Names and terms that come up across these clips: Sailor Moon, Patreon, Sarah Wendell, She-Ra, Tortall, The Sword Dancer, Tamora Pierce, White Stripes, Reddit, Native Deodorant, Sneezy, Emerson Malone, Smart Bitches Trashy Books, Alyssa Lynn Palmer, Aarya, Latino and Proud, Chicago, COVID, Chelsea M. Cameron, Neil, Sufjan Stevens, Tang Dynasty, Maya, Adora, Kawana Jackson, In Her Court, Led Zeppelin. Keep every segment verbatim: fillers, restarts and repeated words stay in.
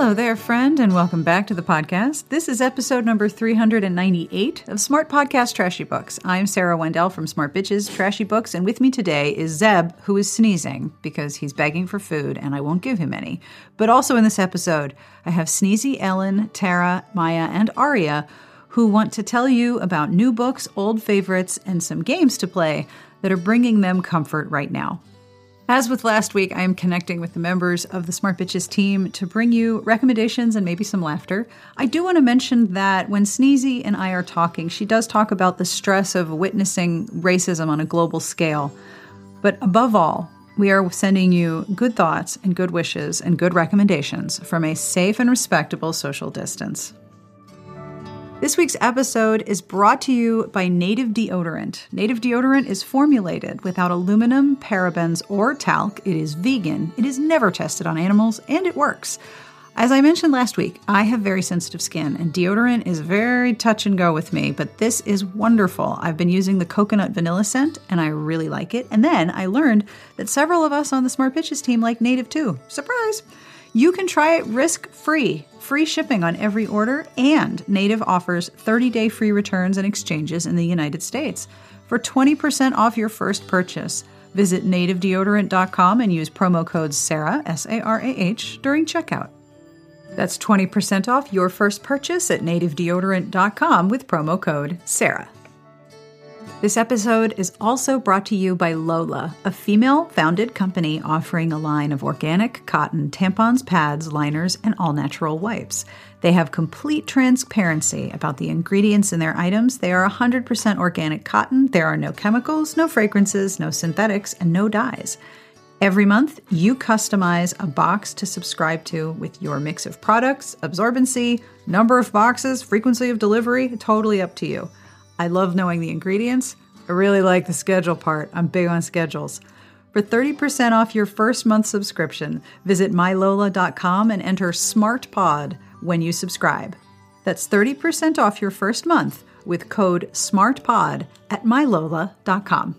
Hello there, friend, and welcome back to the podcast. This is episode number three hundred ninety-eight of Smart Podcast Trashy Books. I'm Sarah Wendell from Smart Bitches Trashy Books, and with me today is Zeb, who is sneezing because he's begging for food and I won't give him any. But also in this episode, I have Sneezy, Ellen, Tara, Maya, and Aarya, who want to tell you about new books, old favorites, and some games to play that are bringing them comfort right now. As with last week, I am connecting with the members of the Smart Bitches team to bring you recommendations and maybe some laughter. I do want to mention that when Sneezy and I are talking, she does talk about the stress of witnessing racism on a global scale. But above all, we are sending you good thoughts and good wishes and good recommendations from a safe and respectable social distance. This week's episode is brought to you by Native Deodorant. Native Deodorant is formulated without aluminum, parabens, or talc. It is vegan, it is never tested on animals, and it works. As I mentioned last week, I have very sensitive skin, and deodorant is very touch and go with me, but this is wonderful. I've been using the coconut vanilla scent, and I really like it. And then I learned that several of us on the Smart Bitches team like Native too. Surprise! You can try it risk-free, free shipping on every order, and Native offers thirty-day free returns and exchanges in the United States. For twenty percent off your first purchase, visit native deodorant dot com and use promo code Sarah, S A R A H, during checkout. That's twenty percent off your first purchase at native deodorant dot com with promo code Sarah. This episode is also brought to you by Lola, a female-founded company offering a line of organic cotton tampons, pads, liners, and all-natural wipes. They have complete transparency about the ingredients in their items. They are one hundred percent organic cotton. There are no chemicals, no fragrances, no synthetics, and no dyes. Every month, you customize a box to subscribe to with your mix of products, absorbency, number of boxes, frequency of delivery, totally up to you. I love knowing the ingredients. I really like the schedule part. I'm big on schedules. For thirty percent off your first month subscription, visit my lola dot com and enter SMARTPOD when you subscribe. That's thirty percent off your first month with code SMARTPOD at my lola dot com.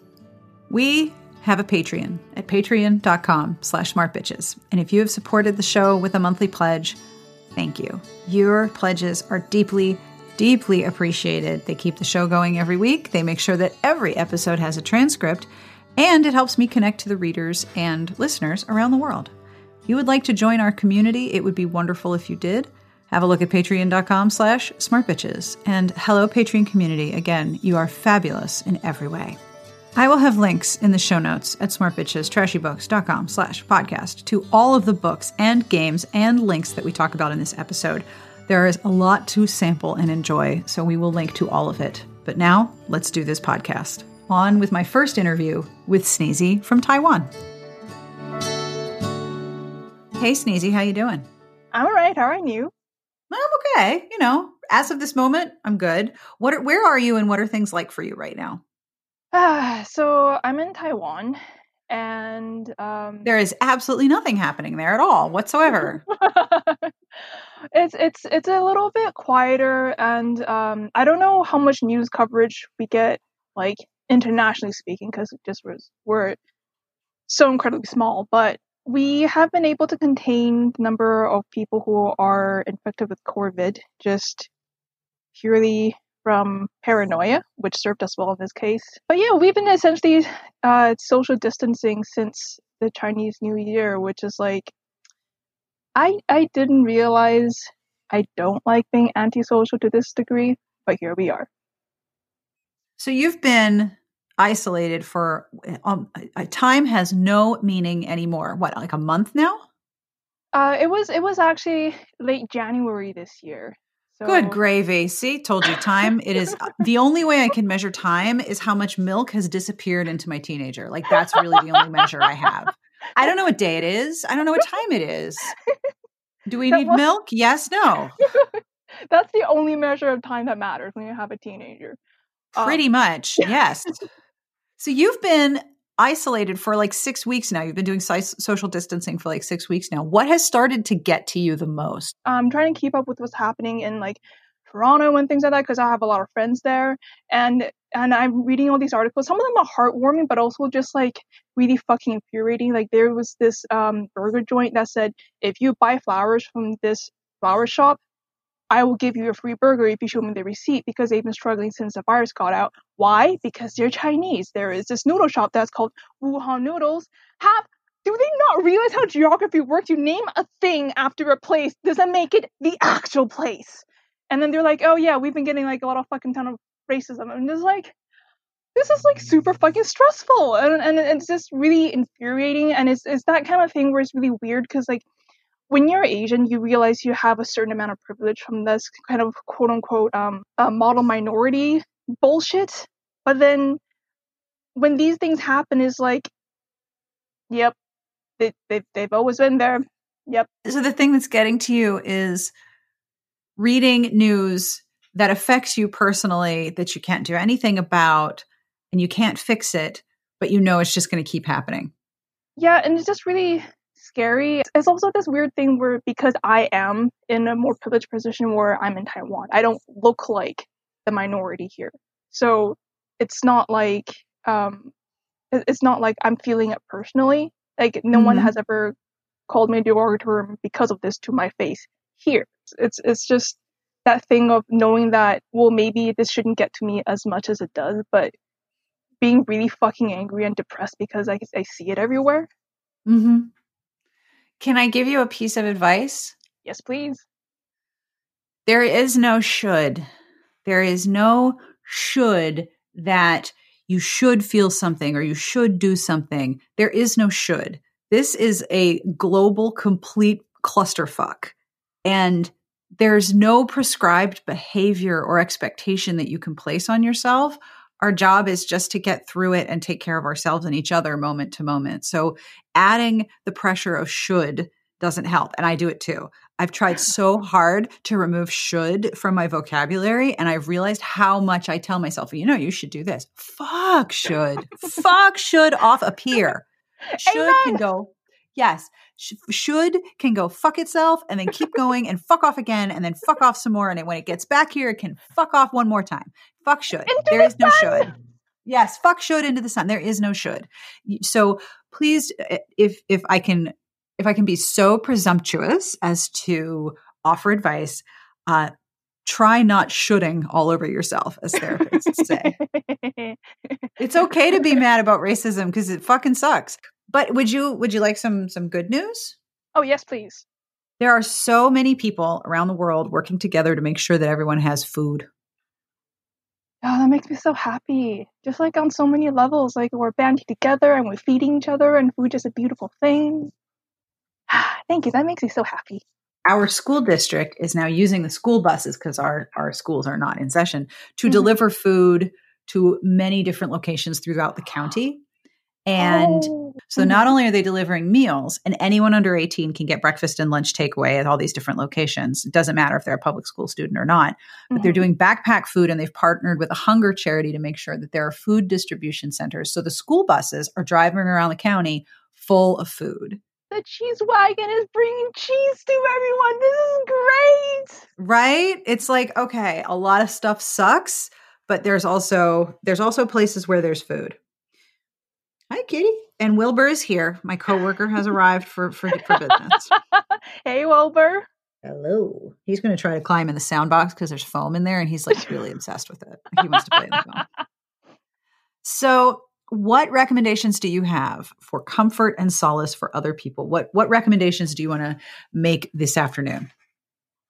We have a Patreon at patreon dot com slash smartbitches. And if you have supported the show with a monthly pledge, thank you. Your pledges are deeply Deeply appreciated. They keep the show going every week. They make sure that every episode has a transcript, and it helps me connect to the readers and listeners around the world. If you would like to join our community, it would be wonderful if you did. Have a look at patreon dot com slash smartbitches. And hello, Patreon community. Again, you are fabulous in every way. I will have links in the show notes at smartbitches trashy books dot com slash podcast to all of the books and games and links that we talk about in this episode. There is a lot to sample and enjoy, so we will link to all of it. But now, let's do this podcast. On with my first interview with Sneezy from Taiwan. Hey, Sneezy, how you doing? I'm all right. How are you? I'm okay. You know, as of this moment, I'm good. What? Are, where are you, and what are things like for you right now? Uh, so I'm in Taiwan, and um, there is absolutely nothing happening there at all whatsoever. It's it's it's a little bit quieter, and um, I don't know how much news coverage we get, like internationally speaking, because it just was we're so incredibly small. But we have been able to contain the number of people who are infected with COVID just purely from paranoia, which served us well in this case. But yeah, we've been essentially uh, social distancing since the Chinese New Year, which is like. I, I didn't realize I don't like being antisocial to this degree, but here we are. So you've been isolated for um, a time has no meaning anymore. What, like a month now? Uh, it was it was actually late January this year. So. Good gravy. See, told you time. It is the only way I can measure time is how much milk has disappeared into my teenager. Like that's really the only measure I have. I don't know what day it is. I don't know what time it is. Do we that need was... milk? Yes, no. That's the only measure of time that matters when you have a teenager. Pretty um, much, yes. So you've been isolated for like six weeks now. You've been doing si- social distancing for like six weeks now. What has started to get to you the most? I'm trying to keep up with what's happening in like Toronto and things like that because I have a lot of friends there. And and I'm reading all these articles. Some of them are heartwarming, but also just like really fucking infuriating. Like there was this um, burger joint that said, if you buy flowers from this flower shop, I will give you a free burger if you show me the receipt, because they've been struggling since the virus got out. Why? Because they're Chinese. There is this noodle shop that's called Wuhan Noodles. Have Do they not realize how geography works? You name a thing after a place, doesn't make it the actual place. And then they're like, oh yeah, we've been getting like a lot of fucking ton of racism. And it's like, this is like super fucking stressful. And, and it's just really infuriating. And it's it's that kind of thing where it's really weird, because like, when you're Asian, you realize you have a certain amount of privilege from this kind of quote unquote um, uh, model minority bullshit. But then when these things happen, it's like, yep, they, they, they've always been there. Yep. So the thing that's getting to you is reading news that affects you personally that you can't do anything about and you can't fix it, but you know it's just going to keep happening. Yeah. And it's just really scary. It's also this weird thing where, because I am in a more privileged position where I'm in Taiwan, I don't look like the minority here. So it's not like um, it's not like I'm feeling it personally. Like no mm-hmm. one has ever called me a derogatory because of this to my face here. It's it's just that thing of knowing that, well, maybe this shouldn't get to me as much as it does, but being really fucking angry and depressed because I I see it everywhere. Mm-hmm. Can I give you a piece of advice? Yes, please. There is no should. There is no should that you should feel something or you should do something. There is no should. This is a global, complete clusterfuck. And there's no prescribed behavior or expectation that you can place on yourself. Our job is just to get through it and take care of ourselves and each other moment to moment. So adding the pressure of should doesn't help. And I do it too. I've tried so hard to remove should from my vocabulary. And I've realized how much I tell myself, you know, you should do this. Fuck should. Fuck should off a pier. Should Amen. Can go. Yes. Sh- should can go fuck itself and then keep going and fuck off again and then fuck off some more. And when it gets back here, it can fuck off one more time. Fuck should. Into there the is no sun. Should. Yes. Fuck should into the sun. There is no should. So please, if, if I can, if I can be so presumptuous as to offer advice, uh, try not shoulding all over yourself, as therapists say. It's okay to be mad about racism because it fucking sucks. But would you would you like some some good news? Oh, yes, please. There are so many people around the world working together to make sure that everyone has food. Oh, that makes me so happy. Just like on so many levels, like we're banded together and we're feeding each other and food is a beautiful thing. Thank you. That makes me so happy. Our school district is now using the school buses, because our, our schools are not in session, to mm-hmm. deliver food to many different locations throughout the county. And oh. so not only are they delivering meals, and anyone under eighteen can get breakfast and lunch takeaway at all these different locations. It doesn't matter if they're a public school student or not, but mm-hmm. they're doing backpack food, and they've partnered with a hunger charity to make sure that there are food distribution centers. So the school buses are driving around the county full of food. The cheese wagon is bringing cheese to everyone. This is great. Right? It's like, okay, a lot of stuff sucks, but there's also there's also places where there's food. Hi, Kitty. And Wilbur is here. My coworker has arrived for, for, for business. Hey, Wilbur. Hello. He's going to try to climb in the sound box because there's foam in there, and he's like really obsessed with it. He wants to play in the foam. So what recommendations do you have for comfort and solace for other people? What what recommendations do you want to make this afternoon?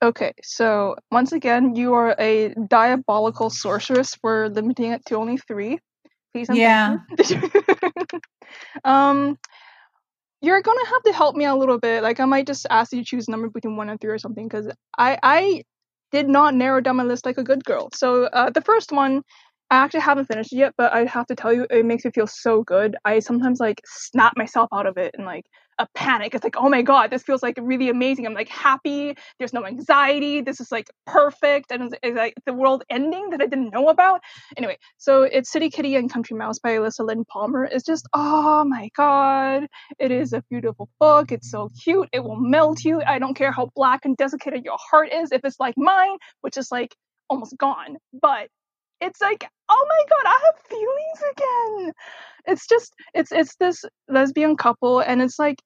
Okay, so once again, you are a diabolical sorceress. We're limiting it to only three. Please, I'm yeah. um, you're gonna have to help me out a little bit. Like, I might just ask you to choose a number between one and three or something, because I I did not narrow down my list like a good girl. So uh, the first one, I actually haven't finished it yet, but I have to tell you, it makes me feel so good. I sometimes like snap myself out of it and like a panic. It's like, oh my God, this feels like really amazing. I'm like happy. There's no anxiety. This is like perfect. And it's, it's like the world ending that I didn't know about. Anyway, so it's City Kitty and Country Mouse by Alyssa Lynn Palmer. It's just, oh my God, it is a beautiful book. It's so cute. It will melt you. I don't care how black and desiccated your heart is. If it's like mine, which is like almost gone, but it's like, oh my God, I have feelings again. It's just, it's it's this lesbian couple, and it's like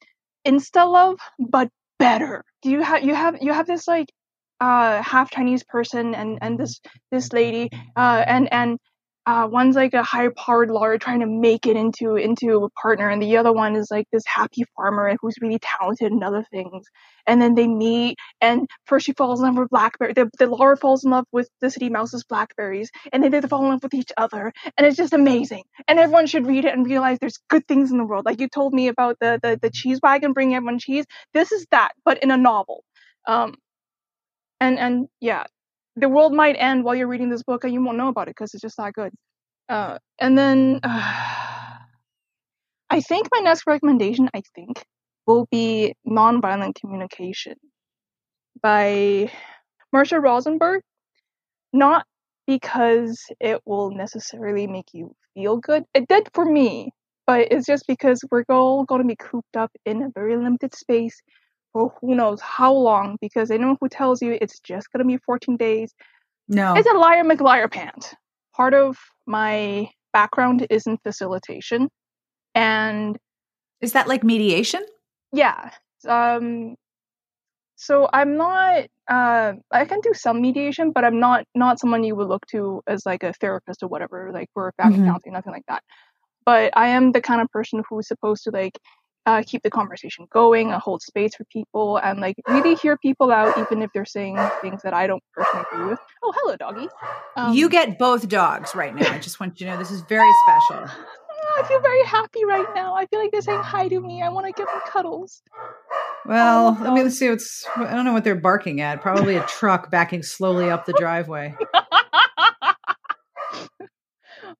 insta love, but better. You have you have you have this like uh, half Chinese person and and this this lady, uh, and and uh, one's like a high powered lawyer trying to make it into into a partner, and the other one is like this happy farmer who's really talented and other things. And then they meet, and first she falls in love with blackberry. The, the lawyer falls in love with the city mouse's blackberries, and then they fall in love with each other, and it's just amazing. And everyone should read it and realize there's good things in the world. Like you told me about the the, the cheese wagon bringing everyone cheese. This is that, but in a novel. Um, and and yeah, the world might end while you're reading this book, and you won't know about it because it's just that good. Uh, and then uh, I think my next recommendation, I think. will be Nonviolent Communication by Marshall Rosenberg. Not because it will necessarily make you feel good. It did for me, but it's just because we're all going to be cooped up in a very limited space for who knows how long, because anyone who tells you it's just going to be fourteen days, no, it's a liar McLiar pant. Part of my background is in facilitation. And is that like mediation? Yeah. Um, so I'm not, uh, I can do some mediation, but I'm not, not someone you would look to as like a therapist or whatever, like for family mm-hmm. counseling, nothing like that. But I am the kind of person who's supposed to like uh, keep the conversation going, uh, hold space for people, and like really hear people out, even if they're saying things that I don't personally agree with. Oh, hello, doggy. Um, you get both dogs right now. I just want you to know this is very special. I feel very happy right now. I feel like they're saying hi to me. I want to give them cuddles. Well, let me see what's, I don't know what they're barking at. Probably a truck backing slowly up the driveway.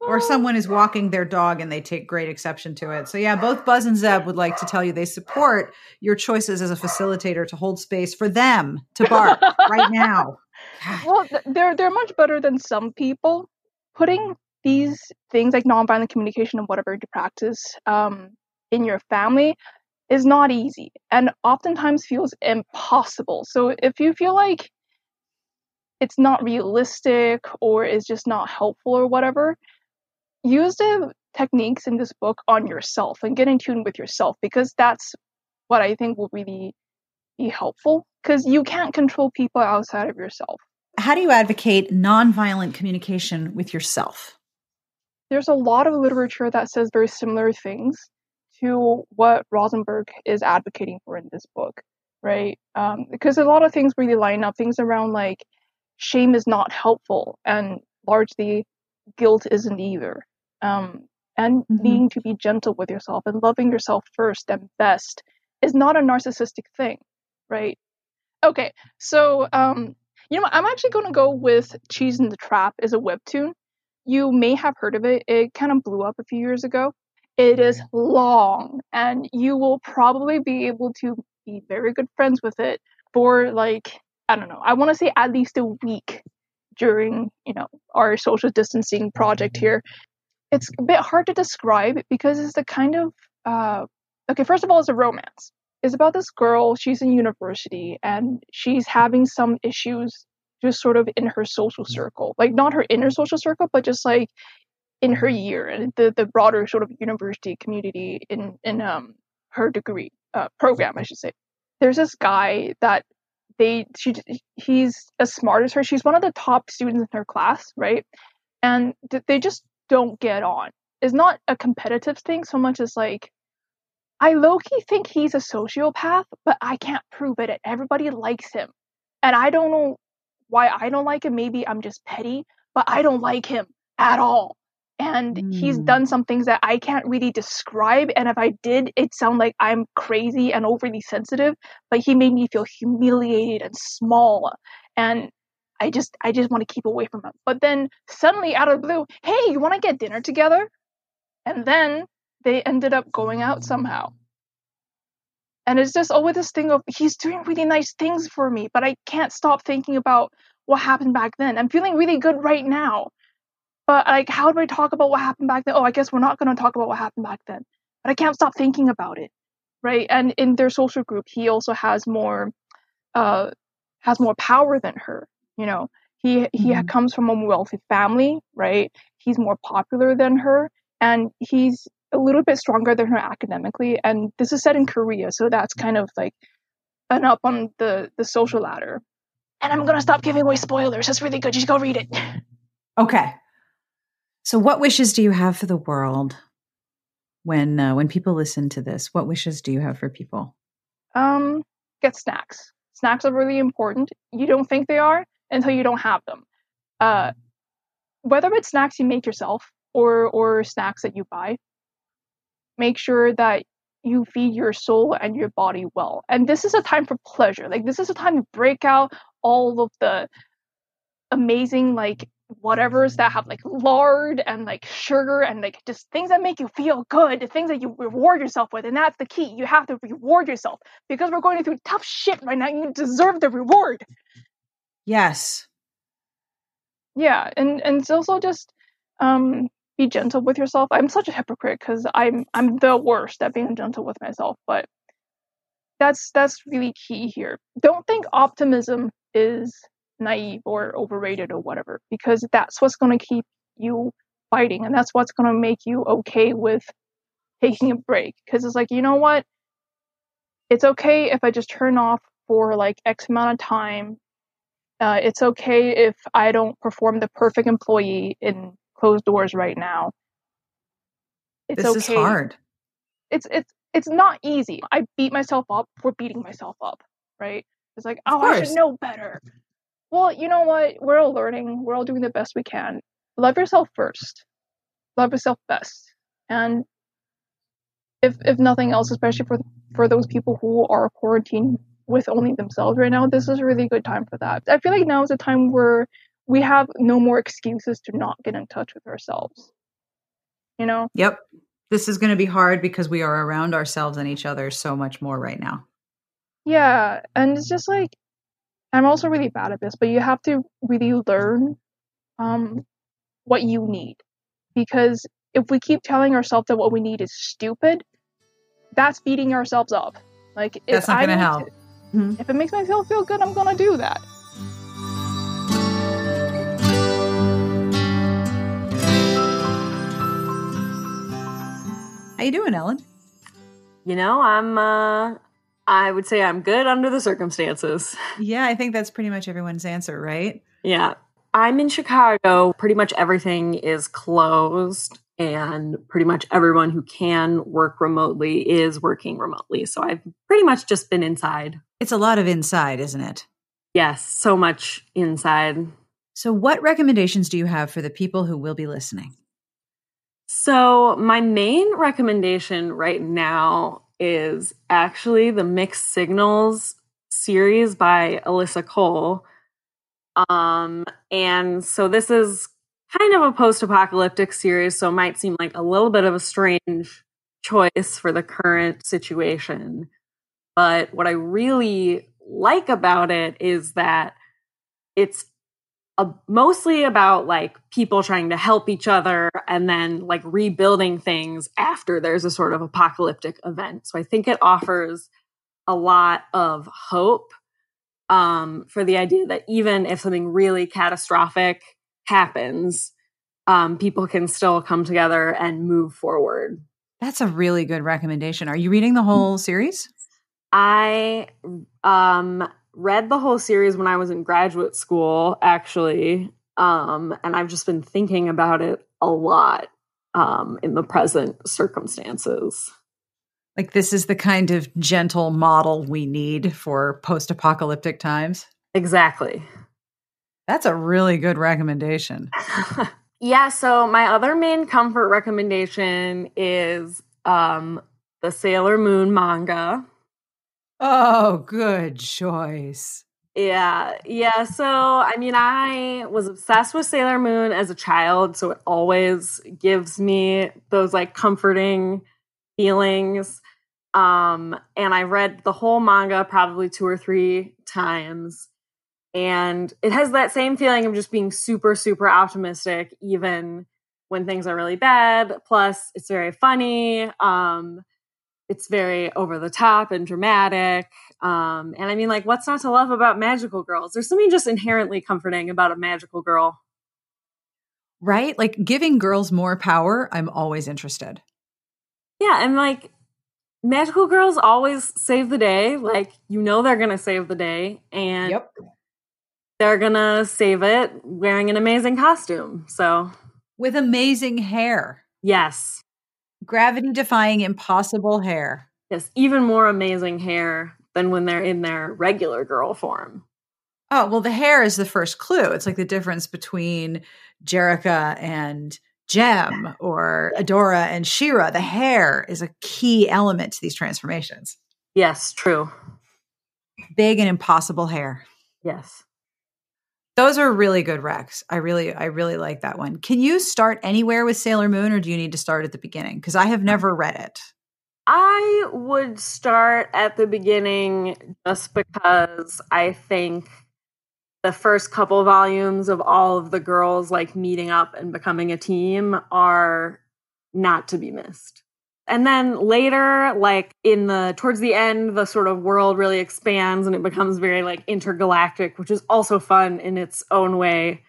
Or someone is walking their dog and they take great exception to it. So yeah, both Buzz and Zeb would like to tell you they support your choices as a facilitator to hold space for them to bark right now. Well, they're they're much better than some people. Putting these things like nonviolent communication and whatever to practice um, in your family is not easy and oftentimes feels impossible. So if you feel like it's not realistic or is just not helpful or whatever, use the techniques in this book on yourself and get in tune with yourself, because that's what I think will really be helpful, because you can't control people outside of yourself. How do you advocate nonviolent communication with yourself? There's a lot of literature that says very similar things to what Rosenberg is advocating for in this book, right? Um, because a lot of things really line up, things around like shame is not helpful and largely guilt isn't either. Um, and mm-hmm. needing to be gentle with yourself and loving yourself first and best is not a narcissistic thing, right? Okay, so um, you know what? I'm actually going to go with Cheese in the Trap is a webtoon. You may have heard of it. It kind of blew up a few years ago. It is long, and you will probably be able to be very good friends with it for like, I don't know, I want to say at least a week during, you know, our social distancing project here. It's a bit hard to describe because it's the kind of, uh, okay, first of all, it's a romance. It's about this girl, she's in university, and she's having some issues just sort of in her social circle, like not her inner social circle, but just like in her year and the, the broader sort of university community in, in um her degree uh, program, I should say. There's this guy that they, she, he's as smart as her. She's one of the top students in her class, right? And th- they just don't get on. It's not a competitive thing so much as like, I low-key think he's a sociopath, but I can't prove it. Everybody likes him. And I don't know why I don't like him. Maybe I'm just petty, but I don't like him at all. And mm. he's done some things that I can't really describe. And if I did, it'd sound like I'm crazy and overly sensitive, but he made me feel humiliated and small. And I just, I just want to keep away from him. But then suddenly out of the blue, hey, you want to get dinner together? And then they ended up going out somehow. And it's just always this thing of, he's doing really nice things for me, but I can't stop thinking about what happened back then. I'm feeling really good right now, but like, how do I talk about what happened back then? Oh, I guess we're not going to talk about what happened back then, but I can't stop thinking about it, right? And in their social group, he also has more, uh, has more power than her, you know? He he mm-hmm. comes from a wealthy family, right? He's more popular than her, and he's a little bit stronger than her academically. And this is set in Korea, so that's kind of like an up on the, the social ladder. And I'm going to stop giving away spoilers. It's really good. You should go read it. Okay. So what wishes do you have for the world when uh, when people listen to this? What wishes do you have for people? Um, get snacks. Snacks are really important. You don't think they are until you don't have them. Uh, whether it's snacks you make yourself or or snacks that you buy, make sure that you feed your soul and your body well. And this is a time for pleasure. Like, this is a time to break out all of the amazing, like, whatevers that have, like, lard and, like, sugar and, like, just things that make you feel good, the things that you reward yourself with. And that's the key. You have to reward yourself because we're going through tough shit right now. You deserve the reward. Yes. Yeah. And, and it's also just, um, be gentle with yourself. I'm such a hypocrite because I'm I'm the worst at being gentle with myself, but that's that's really key here. Don't think optimism is naive or overrated or whatever, because that's what's going to keep you fighting, and that's what's going to make you okay with taking a break. Because it's like, you know what? It's okay if I just turn off for like X amount of time. Uh, it's okay if I don't perform the perfect employee in closed doors right now. It's this okay. is hard. It's it's it's not easy. I beat myself up for beating myself up, right? It's like, oh, I should know better. Well, you know what? We're all learning. We're all doing the best we can. Love yourself first. Love yourself best. And if if nothing else, especially for for those people who are quarantined with only themselves right now, this is a really good time for that. I feel like now is a time where we have no more excuses to not get in touch with ourselves, you know? Yep. This is going to be hard because we are around ourselves and each other so much more right now. Yeah. And it's just like, I'm also really bad at this, but you have to really learn um, what you need. Because if we keep telling ourselves that what we need is stupid, that's beating ourselves up. Like, if that's not going to help. Mm-hmm. If it makes myself feel good, I'm going to do that. How you doing, Ellen? You know, I'm, uh, I would say I'm good under the circumstances. Yeah, I think that's pretty much everyone's answer, right? Yeah. I'm in Chicago. Pretty much everything is closed, and pretty much everyone who can work remotely is working remotely. So I've pretty much just been inside. It's a lot of inside, isn't it? Yes, so much inside. So what recommendations do you have for the people who will be listening? So my main recommendation right now is actually the Mixed Signals series by Alyssa Cole. Um, and so this is kind of a post-apocalyptic series, so it might seem like a little bit of a strange choice for the current situation. But what I really like about it is that it's Uh, mostly about like people trying to help each other and then like rebuilding things after there's a sort of apocalyptic event. So I think it offers a lot of hope um, for the idea that even if something really catastrophic happens, um, people can still come together and move forward. That's a really good recommendation. Are you reading the whole series? I um. read the whole series when I was in graduate school, actually. Um, and I've just been thinking about it a lot um, in the present circumstances. Like, this is the kind of gentle model we need for post-apocalyptic times. Exactly. That's a really good recommendation. Yeah. So my other main comfort recommendation is um, the Sailor Moon manga. Oh, good choice. Yeah. Yeah. So, I mean, I was obsessed with Sailor Moon as a child, so it always gives me those like comforting feelings. Um, and I read the whole manga probably two or three times. And it has that same feeling of just being super, super optimistic, even when things are really bad. Plus, it's very funny. Um, it's very over the top and dramatic. Um, and I mean, like, what's not to love about magical girls? There's something just inherently comforting about a magical girl. Right? Like, giving girls more power, I'm always interested. Yeah, and like, magical girls always save the day. Like, you know they're going to save the day. And yep. they're going to save it wearing an amazing costume. So, with amazing hair. Yes. Gravity-defying, impossible hair. Yes, even more amazing hair than when they're in their regular girl form. Oh, well, the hair is the first clue. It's like the difference between Jerrica and Gem or Adora and She-Ra. The hair is a key element to these transformations. Yes, true. Big and impossible hair. Yes. Those are really good recs. I really, I really like that one. Can you start anywhere with Sailor Moon, or do you need to start at the beginning? Because I have never read it. I would start at the beginning just because I think the first couple volumes of all of the girls like meeting up and becoming a team are not to be missed. And then later, like in the, towards the end, the sort of world really expands and it becomes very like intergalactic, which is also fun in its own way.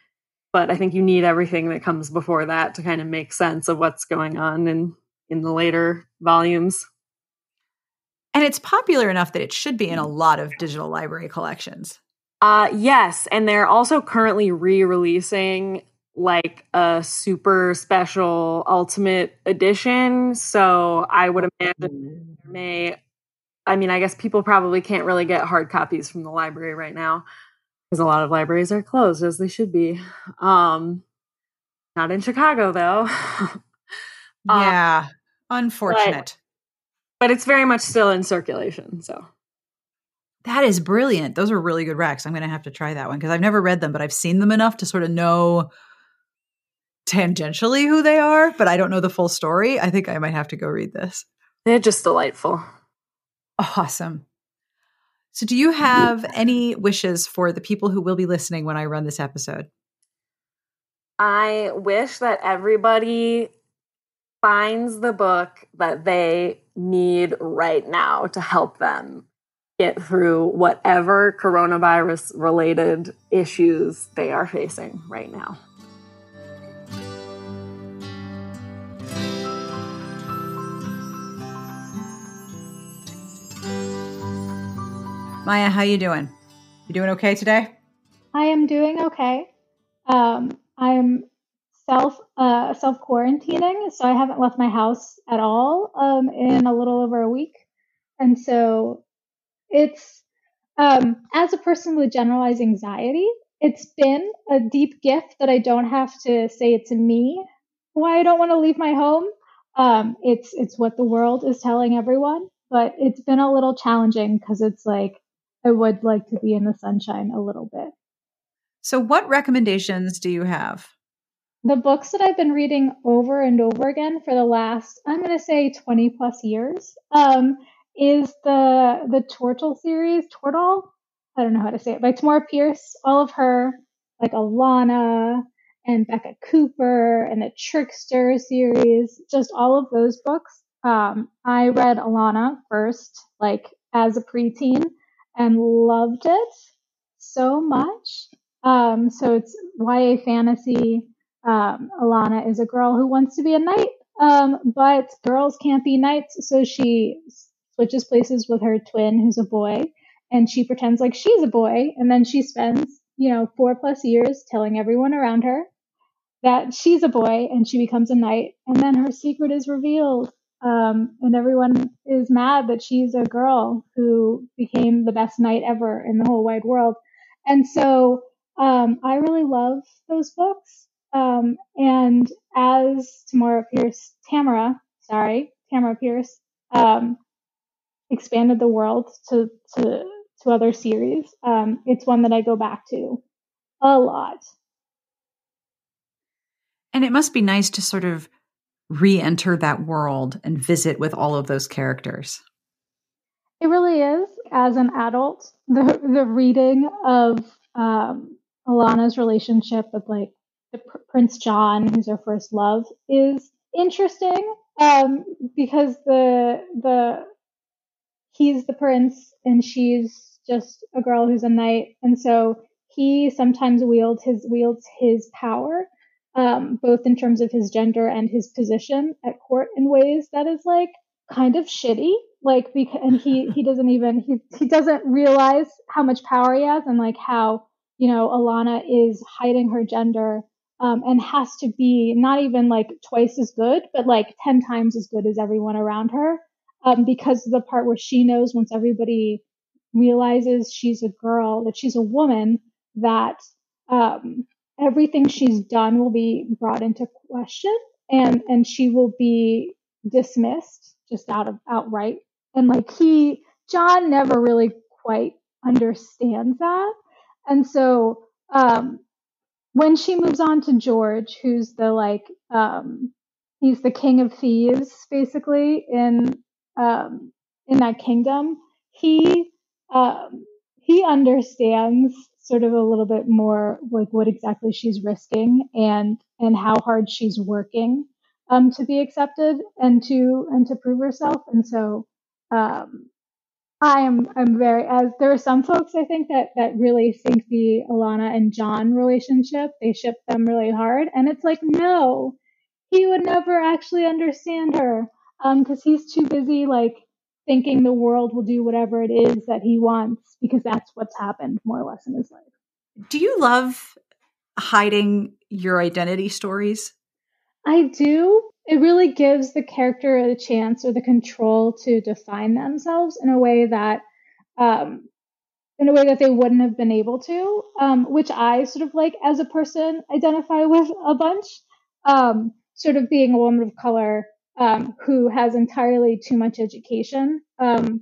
But I think you need everything that comes before that to kind of make sense of what's going on in, in the later volumes. And it's popular enough that it should be in a lot of digital library collections. Uh, yes. And they're also currently re-releasing like a super special ultimate edition. So I would imagine there may, I mean, I guess people probably can't really get hard copies from the library right now because a lot of libraries are closed, as they should be. Um, not in Chicago though. um, yeah. Unfortunate. But, but it's very much still in circulation. So that is brilliant. Those are really good recs. I'm going to have to try that one because I've never read them, but I've seen them enough to sort of know tangentially who they are, but I don't know the full story. I think I might have to go read this. They're just delightful. Awesome. So do you have any wishes for the people who will be listening when I run this episode? I wish that everybody finds the book that they need right now to help them get through whatever coronavirus-related issues they are facing right now. Maya, how you doing? You doing okay today? I am doing okay. Um, I'm self uh, self quarantining, so I haven't left my house at all um, in a little over a week, and so it's um, as a person with generalized anxiety, it's been a deep gift that I don't have to say it to me why I don't want to leave my home. Um, it's it's what the world is telling everyone, but it's been a little challenging because it's like, I would like to be in the sunshine a little bit. So what recommendations do you have? The books that I've been reading over and over again for the last, I'm going to say twenty plus years, um, is the the Tortall series, Tortall? I don't know how to say it, by Tamora Pierce. All of her, like Alana and Becca Cooper and the Trickster series, just all of those books. Um, I read Alana first, like as a preteen, and loved it so much. Um, so it's Y A fantasy. Um, Alana is a girl who wants to be a knight, um, but girls can't be knights, so she switches places with her twin, who's a boy, and she pretends like she's a boy, and then she spends, you know, four plus years telling everyone around her that she's a boy, and she becomes a knight, and then her secret is revealed. Um, and everyone is mad that she's a girl who became the best knight ever in the whole wide world. And so um, I really love those books. Um, and as Tamora Pierce, Tamara, sorry, Tamora Pierce um, expanded the world to, to, to other series, um, it's one that I go back to a lot. And it must be nice to sort of re-enter that world and visit with all of those characters. It really is. As an adult, the the reading of um, Alana's relationship with like the Prince John, who's her first love, is interesting, Um, because the the he's the prince and she's just a girl who's a knight, and so he sometimes wields his wields his power, um, both in terms of his gender and his position at court, in ways that is like kind of shitty. Like, because, and he he doesn't even he he doesn't realize how much power he has, and like how, you know, Alana is hiding her gender. Um, and has to be not even like twice as good, but like ten times as good as everyone around her, um, because of the part where she knows once everybody realizes she's a girl, that she's a woman, that um, everything she's done will be brought into question, and, and she will be dismissed just out of outright. And like he, John never really quite understands that. And so, um, when she moves on to George, who's the like, um, he's the king of thieves, basically, in um, in that kingdom, he um, he understands sort of a little bit more like what exactly she's risking and and how hard she's working um, to be accepted and to and to prove herself. And so um, I'm I'm very as there are some folks I think that that really think the Alana and John relationship, they ship them really hard, and it's like, no, he would never actually understand her, um because he's too busy like thinking the world will do whatever it is that he wants, because that's what's happened more or less in his life. Do you love hiding your identity stories? I do. It really gives the character the chance or the control to define themselves in a way that, um, in a way that they wouldn't have been able to, um, which I sort of like as a person identify with a bunch, um, sort of being a woman of color, um, who has entirely too much education. Um,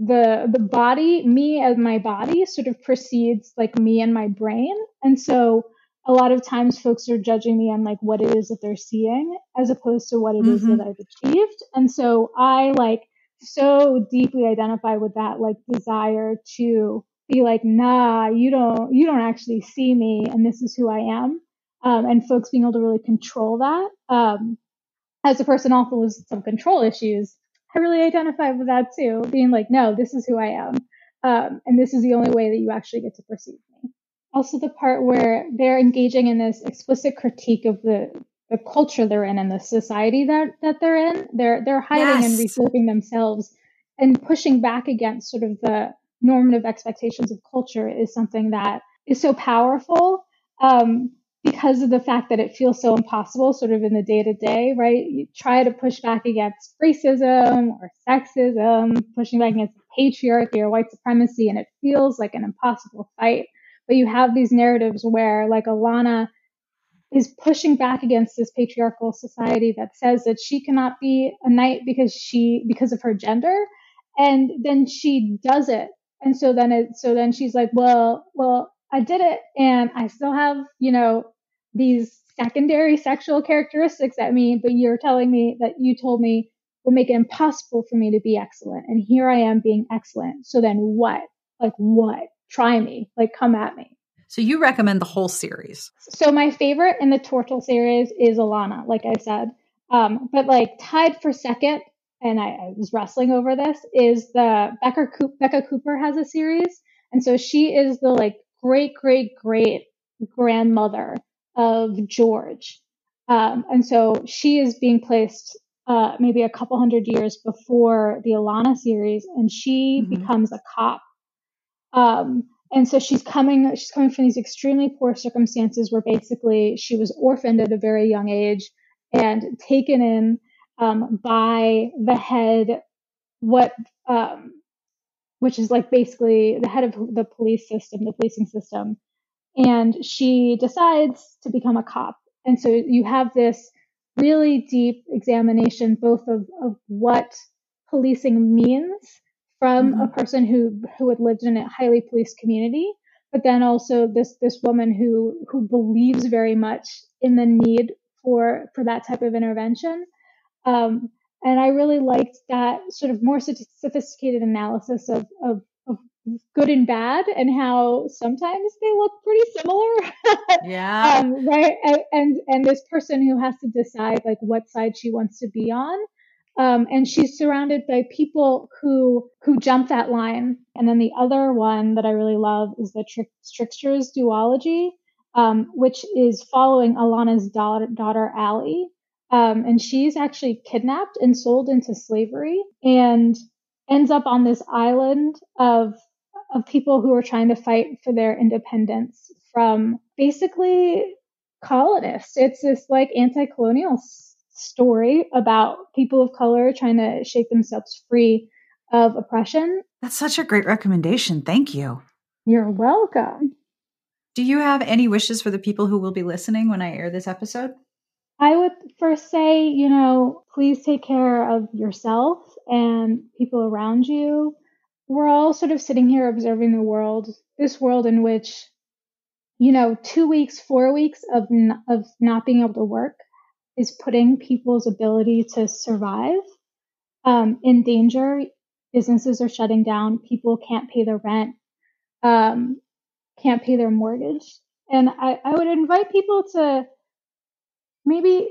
the, the body, me as my body sort of precedes like me and my brain. And so, a lot of times folks are judging me on like what it is that they're seeing as opposed to what it mm-hmm. is that I've achieved. And so I like so deeply identify with that like desire to be like, nah, you don't, you don't actually see me, and this is who I am. Um, and folks being able to really control that. Um, as a person also with some control issues, I really identify with that too, being like, no, this is who I am. Um, and this is the only way that you actually get to perceive me. Also the part where they're engaging in this explicit critique of the, the culture they're in and the society that, that they're in. They're they're hiding yes. and reflecting themselves and pushing back against sort of the normative expectations of culture is something that is so powerful um, because of the fact that it feels so impossible sort of in the day-to-day, right? You try to push back against racism or sexism, pushing back against patriarchy or white supremacy, and it feels like an impossible fight. But you have these narratives where like Alana is pushing back against this patriarchal society that says that she cannot be a knight because she, because of her gender. And then she does it. And so then it, so then she's like, well, well, I did it. And I still have, you know, these secondary sexual characteristics at me, but you're telling me that you told me will make it impossible for me to be excellent. And here I am being excellent. So then what? Like what? Try me, like come at me. So you recommend the whole series? So my favorite in the Tortall series is Alana, like I said. Um, but like tied for second, and I, I was wrestling over this, is the Becca Cooper, Becca Cooper has a series. And so she is the like great, great, great grandmother of George. Um, and so she is being placed uh, maybe a couple hundred years before the Alana series, and she mm-hmm. becomes a cop. Um, and so she's coming, she's coming from these extremely poor circumstances where basically she was orphaned at a very young age and taken in, um, by the head, what, um, which is like basically the head of the police system, the policing system. And she decides to become a cop. And so you have this really deep examination, both of, of what policing means from mm-hmm. a person who, who had lived in a highly policed community, but then also this, this woman who, who believes very much in the need for, for that type of intervention. Um, and I really liked that sort of more sophisticated analysis of, of, of good and bad, and how sometimes they look pretty similar. Yeah. um, right. And, and this person who has to decide like what side she wants to be on. Um, and she's surrounded by people who, who jump that line. And then the other one that I really love is the trick, Trickster's duology, um, which is following Alana's daughter, daughter Allie. Um, and she's actually kidnapped and sold into slavery and ends up on this island of, of people who are trying to fight for their independence from basically colonists. It's this like anti-colonial s- story about people of color trying to shake themselves free of oppression. That's such a great recommendation. Thank you. You're welcome. Do you have any wishes for the people who will be listening when I air this episode? I would first say, you know, please take care of yourself and people around you. We're all sort of sitting here observing the world, this world in which, you know, two weeks, four weeks of n- of not being able to work is putting people's ability to survive um, in danger. Businesses are shutting down. People can't pay their rent, um, can't pay their mortgage. And I, I would invite people to maybe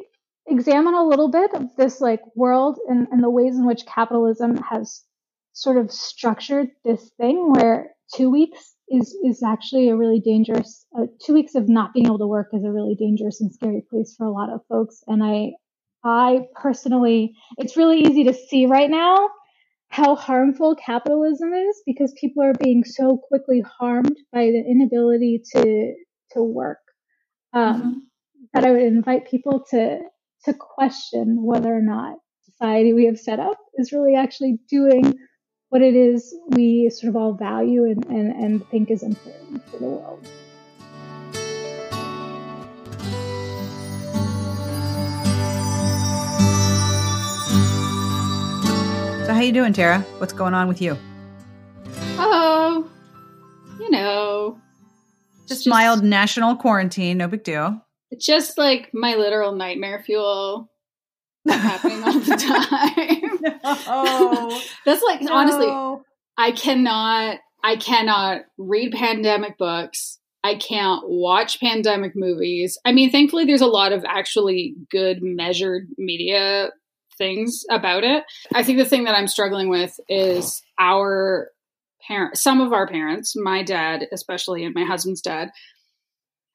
examine a little bit of this like world and, and the ways in which capitalism has sort of structured this thing where two weeks is, is actually a really dangerous, uh, two weeks of not being able to work is a really dangerous and scary place for a lot of folks. And I, I personally, it's really easy to see right now how harmful capitalism is because people are being so quickly harmed by the inability to, to work. Um, mm-hmm. That I would invite people to to question whether or not society we have set up is really actually doing what it is we sort of all value and, and, and think is important for the world. So how you doing, Tara? What's going on with you? Oh, you know. Just, just mild national quarantine, no big deal. Just like my literal nightmare fuel happening all the time. No. That's like, no. Honestly, I cannot, I cannot read pandemic books. I can't watch pandemic movies. I mean, thankfully there's a lot of actually good measured media things about it. I think the thing that I'm struggling with is our parents, some of our parents, my dad, especially, and my husband's dad,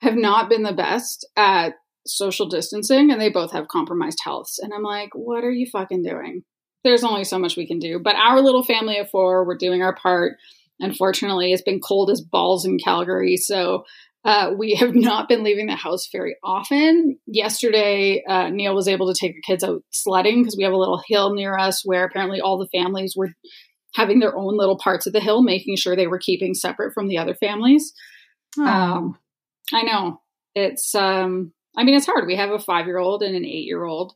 have not been the best at social distancing, and they both have compromised healths. And I'm like, what are you fucking doing? There's only so much we can do. But our little family of four, we're doing our part. Unfortunately, it's been cold as balls in Calgary. So uh, we have not been leaving the house very often. Yesterday, uh, Neil was able to take the kids out sledding because we have a little hill near us where apparently all the families were having their own little parts of the hill, making sure they were keeping separate from the other families. Oh. Um, I know. It's, um, I mean, it's hard. We have a five-year-old and an eight-year-old.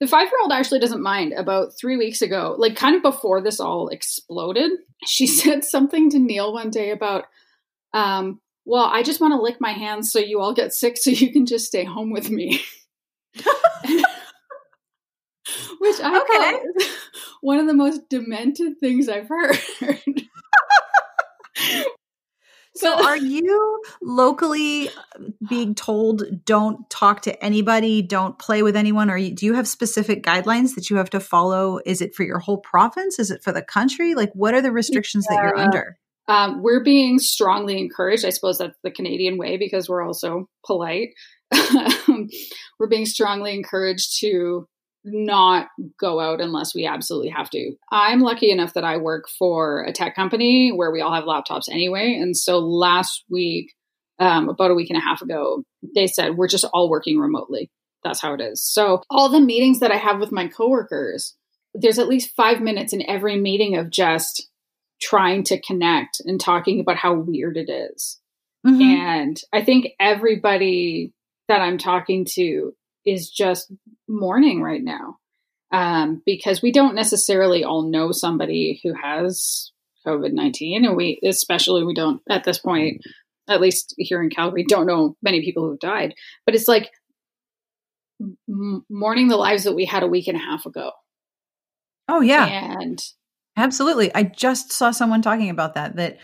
The five-year-old actually doesn't mind. About three weeks ago, like kind of before this all exploded, she said something to Neil one day about, um, well, I just want to lick my hands so you all get sick so you can just stay home with me. Which I okay. thought is one of the most demented things I've heard. So are you locally being told, don't talk to anybody, don't play with anyone? Or do you have specific guidelines that you have to follow? Is it for your whole province? Is it for the country? Like, what are the restrictions yeah. that you're under? Um, we're being strongly encouraged. I suppose that's the Canadian way because we're also polite. We're being strongly encouraged to not go out unless we absolutely have to. I'm lucky enough that I work for a tech company where we all have laptops anyway. And so last week, um, about a week and a half ago, they said, we're just all working remotely. That's how it is. So all the meetings that I have with my coworkers, there's at least five minutes in every meeting of just trying to connect and talking about how weird it is. Mm-hmm. And I think everybody that I'm talking to is just mourning right now um, because we don't necessarily all know somebody who has COVID nineteen. And we, especially we don't at this point, at least here in Calgary, don't know many people who have died, but it's like m- mourning the lives that we had a week and a half ago. Oh yeah. And absolutely. I just saw someone talking about that, that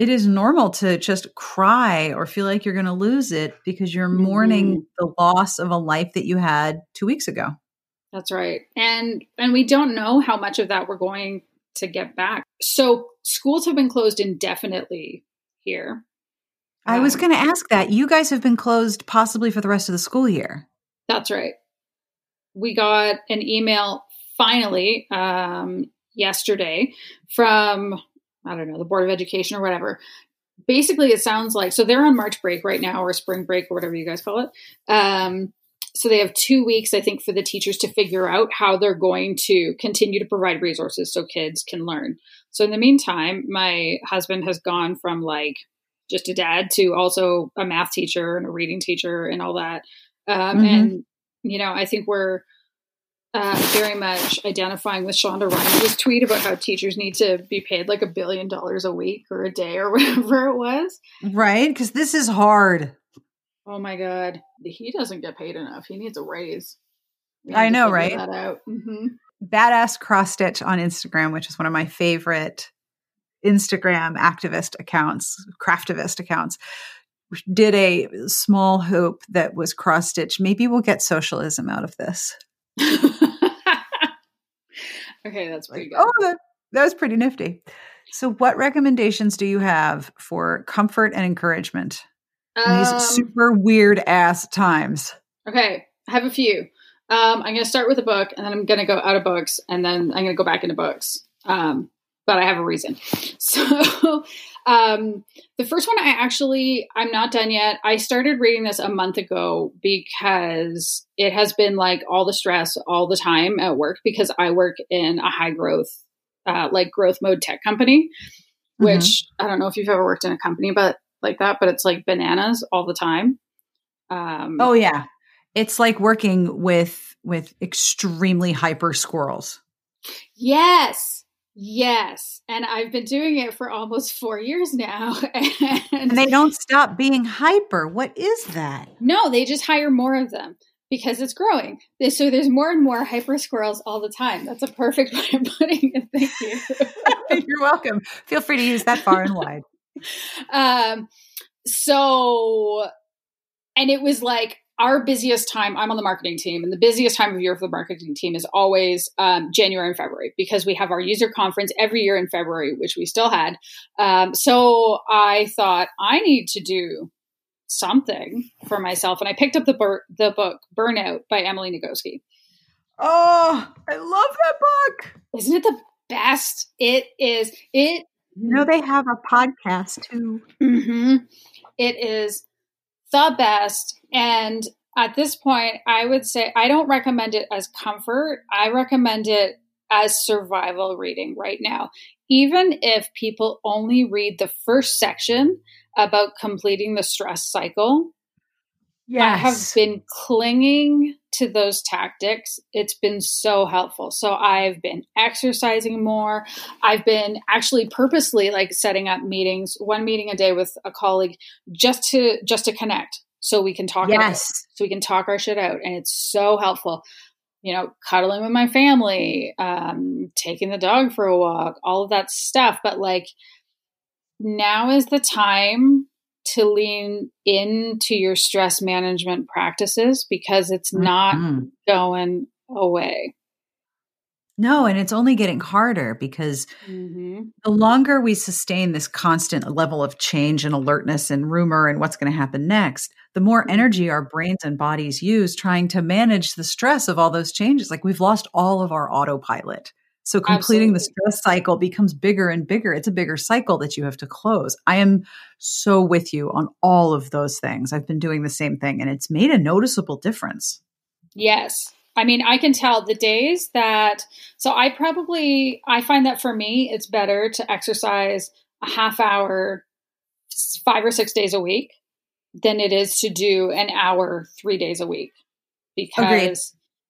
it is normal to just cry or feel like you're going to lose it because you're mourning mm. the loss of a life that you had two weeks ago. That's right. And, and we don't know how much of that we're going to get back. So schools have been closed indefinitely here. I um, was going to ask that. You guys have been closed possibly for the rest of the school year. That's right. We got an email finally um, yesterday from, I don't know, the Board of Education or whatever. Basically, it sounds like, so they're on March break right now, or spring break, or whatever you guys call it. Um, so they have two weeks, I think, for the teachers to figure out how they're going to continue to provide resources so kids can learn. So in the meantime, my husband has gone from like just a dad to also a math teacher and a reading teacher and all that. Um, mm-hmm. And, you know, I think we're uh, very much identifying with Shonda Rhimes' tweet about how teachers need to be paid like a billion dollars a week or a day or whatever it was. Right? Because this is hard. Oh, my God. He doesn't get paid enough. He needs a raise. Need I know, right? That out. Mm-hmm. Badass Cross Stitch on Instagram, which is one of my favorite Instagram activist accounts, craftivist accounts, did a small hoop that was cross stitch. Maybe we'll get socialism out of this. Okay, that's pretty good. Oh, that, that was pretty nifty. So what recommendations do you have for comfort and encouragement in um, these super weird ass times? Okay, I have a few. Um, I'm going to start with a book, and then I'm going to go out of books, and then I'm going to go back into books. Um, but I have a reason. So um, the first one, I actually, I'm not done yet. I started reading this a month ago because it has been like all the stress all the time at work, because I work in a high growth, uh, like growth mode tech company, which mm-hmm. I don't know if you've ever worked in a company, but like that, but it's like bananas all the time. Um, oh yeah. It's like working with, with extremely hyper squirrels. Yes. Yes. And I've been doing it for almost four years now. And, and they don't stop being hyper. What is that? No, they just hire more of them because it's growing. So there's more and more hyper squirrels all the time. That's a perfect way of putting it. Thank you. You're welcome. Feel free to use that far and wide. Um, so, and it was like, our busiest time, I'm on the marketing team, and the busiest time of year for the marketing team is always um, January and February, because we have our user conference every year in February, which we still had. Um, so I thought I need to do something for myself. And I picked up the, bur- the book Burnout by Emily Nagoski. Oh, I love that book. Isn't it the best? It is. It. You know, they have a podcast too. Mm-hmm. It is the best. And at this point, I would say I don't recommend it as comfort. I recommend it as survival reading right now. Even if people only read the first section about completing the stress cycle, yes. I have been clinging to those tactics. It's been so helpful. So I've been exercising more. I've been actually purposely like setting up meetings, one meeting a day with a colleague just to just to connect. So we can talk, yes. so we can talk our shit out. And it's so helpful, you know, cuddling with my family, um, taking the dog for a walk, all of that stuff. But like now is the time to lean into your stress management practices because it's mm-hmm. not going away. No, and it's only getting harder because mm-hmm. the longer we sustain this constant level of change and alertness and rumor and what's going to happen next, the more energy our brains and bodies use trying to manage the stress of all those changes. Like we've lost all of our autopilot. So completing Absolutely. The stress cycle becomes bigger and bigger. It's a bigger cycle that you have to close. I am so with you on all of those things. I've been doing the same thing and it's made a noticeable difference. Yes. I mean, I can tell the days that, so I probably, I find that for me, it's better to exercise a half hour, five or six days a week than it is to do an hour, three days a week. Because Agreed.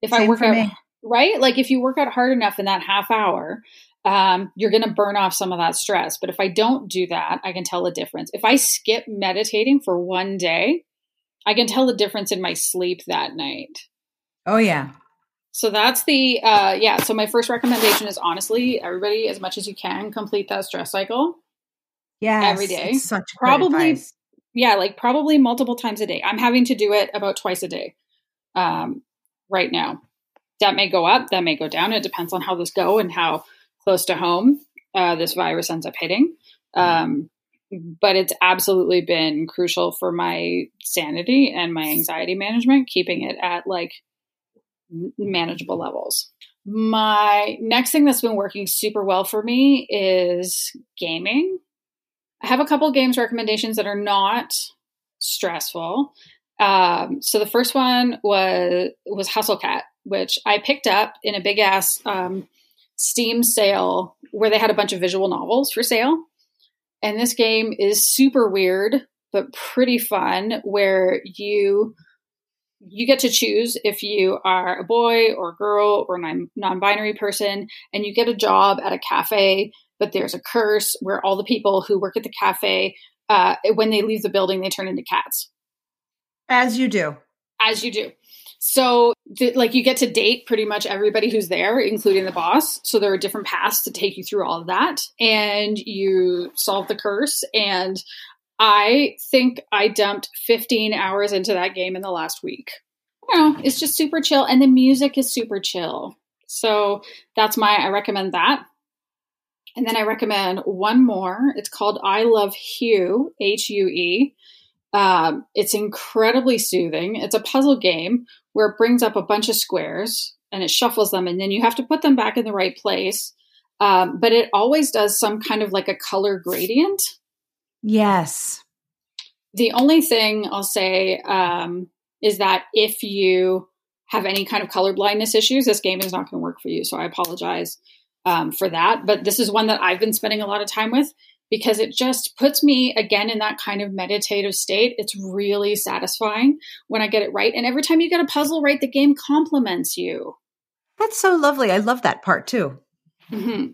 If Same I work out, me. Right? Like if you work out hard enough in that half hour, um, you're going to burn off some of that stress. But if I don't do that, I can tell the difference. If I skip meditating for one day, I can tell the difference in my sleep that night. Oh, yeah. So that's the, uh, yeah. So my first recommendation is honestly, everybody, as much as you can, complete that stress cycle. Yes, every day. It's such probably, advice. Yeah, like probably multiple times a day. I'm having to do it about twice a day um, right now. That may go up, that may go down. It depends on how this go and how close to home uh, this virus ends up hitting. Um, but it's absolutely been crucial for my sanity and my anxiety management, keeping it at like manageable levels. My next thing that's been working super well for me is gaming. I have a couple games recommendations that are not stressful. Um, so the first one was, was Hustle Cat, which I picked up in a big ass um, Steam sale where they had a bunch of visual novels for sale. And this game is super weird, but pretty fun, where you you get to choose if you are a boy or a girl or a non-binary person, and you get a job at a cafe, but there's a curse where all the people who work at the cafe, uh, when they leave the building, they turn into cats. As you do. As you do. So th- like you get to date pretty much everybody who's there, including the boss. So there are different paths to take you through all of that. And you solve the curse. And I think I dumped fifteen hours into that game in the last week. You know, it's just super chill. And the music is super chill. So that's my, I recommend that. And then I recommend one more. It's called I Love Hue, H U E. Um, it's incredibly soothing. It's a puzzle game where it brings up a bunch of squares and it shuffles them, and then you have to put them back in the right place. Um, but it always does some kind of like a color gradient. Yes. The only thing I'll say um, is that if you have any kind of color blindness issues, this game is not going to work for you. So I apologize um, for that. But this is one that I've been spending a lot of time with, because it just puts me again in that kind of meditative state. It's really satisfying when I get it right. And every time you get a puzzle right, the game compliments you. That's so lovely. I love that part too. Mm-hmm.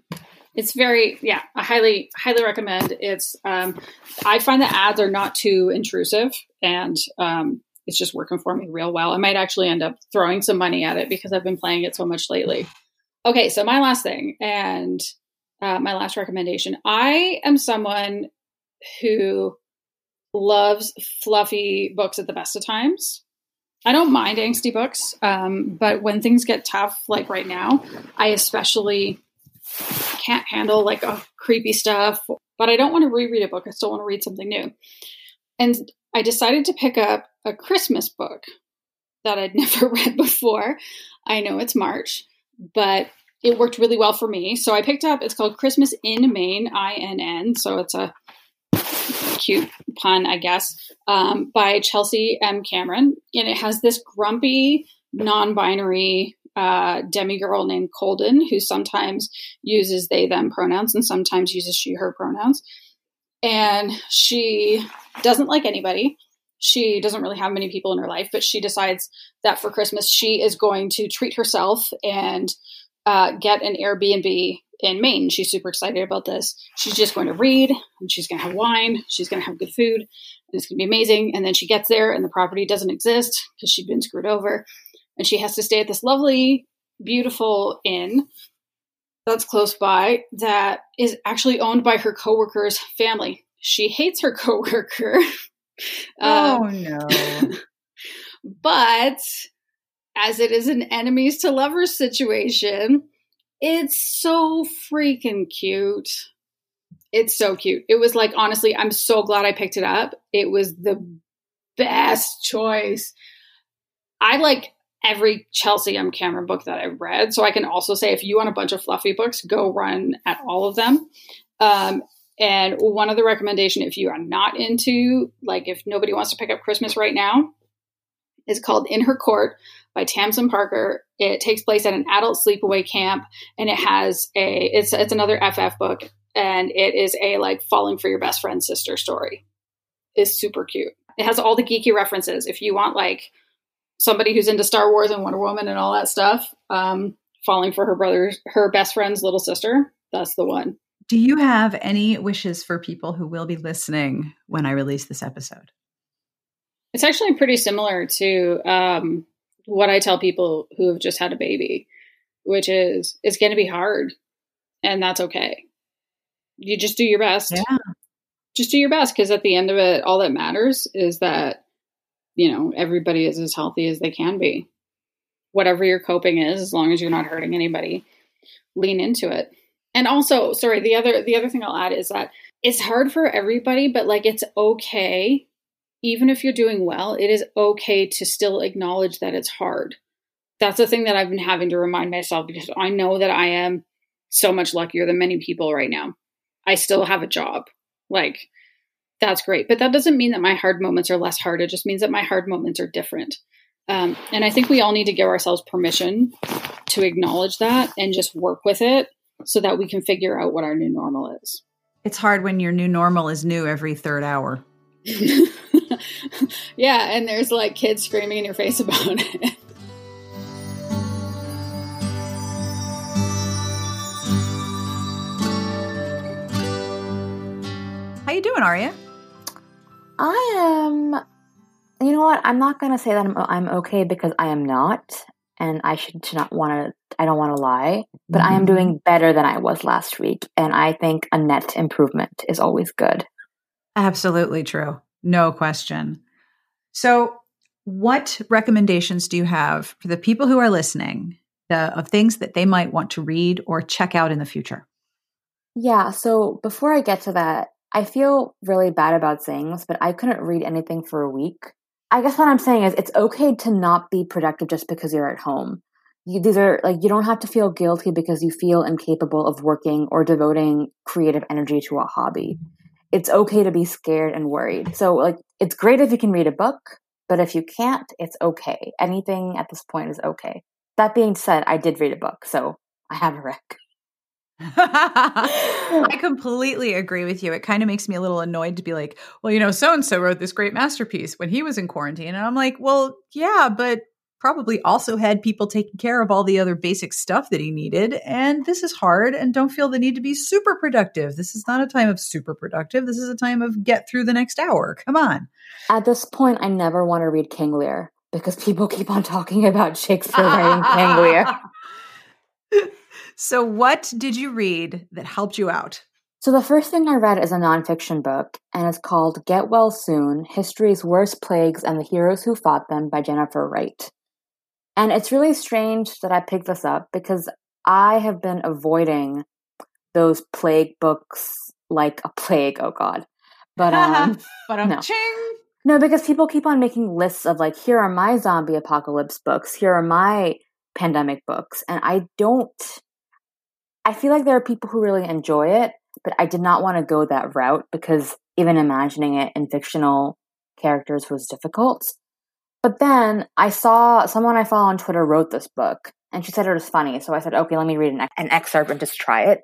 It's very, yeah, I highly, highly recommend. It's, um, I find the ads are not too intrusive, and um, it's just working for me real well. I might actually end up throwing some money at it because I've been playing it so much lately. Okay. So my last thing, and Uh, my last recommendation. I am someone who loves fluffy books at the best of times. I don't mind angsty books, um, but when things get tough, like right now, I especially can't handle like oh, creepy stuff, but I don't want to reread a book. I still want to read something new. And I decided to pick up a Christmas book that I'd never read before. I know it's March, but it worked really well for me. So I picked up, it's called Christmas in Maine, I N N. So it's a cute pun, I guess, um, by Chelsea M. Cameron. And it has this grumpy, non-binary uh, demigirl named Colden, who sometimes uses they, them pronouns and sometimes uses she, her pronouns. And she doesn't like anybody. She doesn't really have many people in her life, but she decides that for Christmas, she is going to treat herself and Uh, get an Airbnb in Maine. She's super excited about this. She's just going to read, and she's going to have wine. She's going to have good food, and it's going to be amazing. And then she gets there and the property doesn't exist because she'd been screwed over. And she has to stay at this lovely, beautiful inn that's close by that is actually owned by her coworker's family. She hates her coworker. Oh, um, no. But as it is an enemies to lovers situation, it's so freaking cute. It's so cute. It was like, honestly, I'm so glad I picked it up. It was the best choice. I like every Chelsea M. Cameron book that I've read. So I can also say, if you want a bunch of fluffy books, go run at all of them. Um, and one other recommendation, if you are not into, like if nobody wants to pick up Christmas right now, is called In Her Court by Tamsin Parker. It takes place at an adult sleepaway camp, and it has a, it's, it's another F F book, and it is a like falling for your best friend's sister story. It's super cute. It has all the geeky references. If you want like somebody who's into Star Wars and Wonder Woman and all that stuff, um, falling for her brother's, her best friend's little sister, that's the one. Do you have any wishes for people who will be listening when I release this episode? It's actually pretty similar to um, what I tell people who have just had a baby, which is it's going to be hard, and that's okay. You just do your best. Yeah. just do your best, because at the end of it, all that matters is that, you know, everybody is as healthy as they can be. Whatever your coping is, as long as you're not hurting anybody, lean into it. And also, sorry, the other the other thing I'll add is that it's hard for everybody, but like, it's okay. Even if you're doing well, it is okay to still acknowledge that it's hard. That's the thing that I've been having to remind myself, because I know that I am so much luckier than many people right now. I still have a job. Like, that's great. But that doesn't mean that my hard moments are less hard. It just means that my hard moments are different. Um, and I think we all need to give ourselves permission to acknowledge that and just work with it so that we can figure out what our new normal is. It's hard when your new normal is new every third hour. Yeah. And there's like kids screaming in your face about it. How you doing, Aarya? I am, you know what? I'm not going to say that I'm, I'm okay, because I am not, and I should, should not want to, I don't want to lie, but mm-hmm. I am doing better than I was last week. And I think a net improvement is always good. Absolutely true. No question. So what recommendations do you have for the people who are listening the, of things that they might want to read or check out in the future? Yeah. So before I get to that, I feel really bad about saying this, but I couldn't read anything for a week. I guess what I'm saying is it's okay to not be productive just because you're at home. You, these are like, you don't have to feel guilty because you feel incapable of working or devoting creative energy to a hobby. It's okay to be scared and worried. So like, it's great if you can read a book, but if you can't, it's okay. Anything at this point is okay. That being said, I did read a book, so I have a rec. I completely agree with you. It kind of makes me a little annoyed to be like, well, you know, so-and-so wrote this great masterpiece when he was in quarantine. And I'm like, well, yeah, but probably also had people taking care of all the other basic stuff that he needed. And this is hard, and don't feel the need to be super productive. This is not a time of super productive. This is a time of get through the next hour. Come on. At this point, I never want to read King Lear because people keep on talking about Shakespeare writing King Lear. So what did you read that helped you out? So the first thing I read is a nonfiction book, and it's called Get Well Soon, History's Worst Plagues and the Heroes Who Fought Them by Jennifer Wright. And it's really strange that I picked this up because I have been avoiding those plague books like a plague. Oh, God. But um, no. no, because people keep on making lists of like, here are my zombie apocalypse books. Here are my pandemic books. And I don't... I feel like there are people who really enjoy it, but I did not want to go that route because even imagining it in fictional characters was difficult. But then I saw someone I follow on Twitter wrote this book, and she said it was funny. So I said, okay, let me read an, ex- an excerpt and just try it.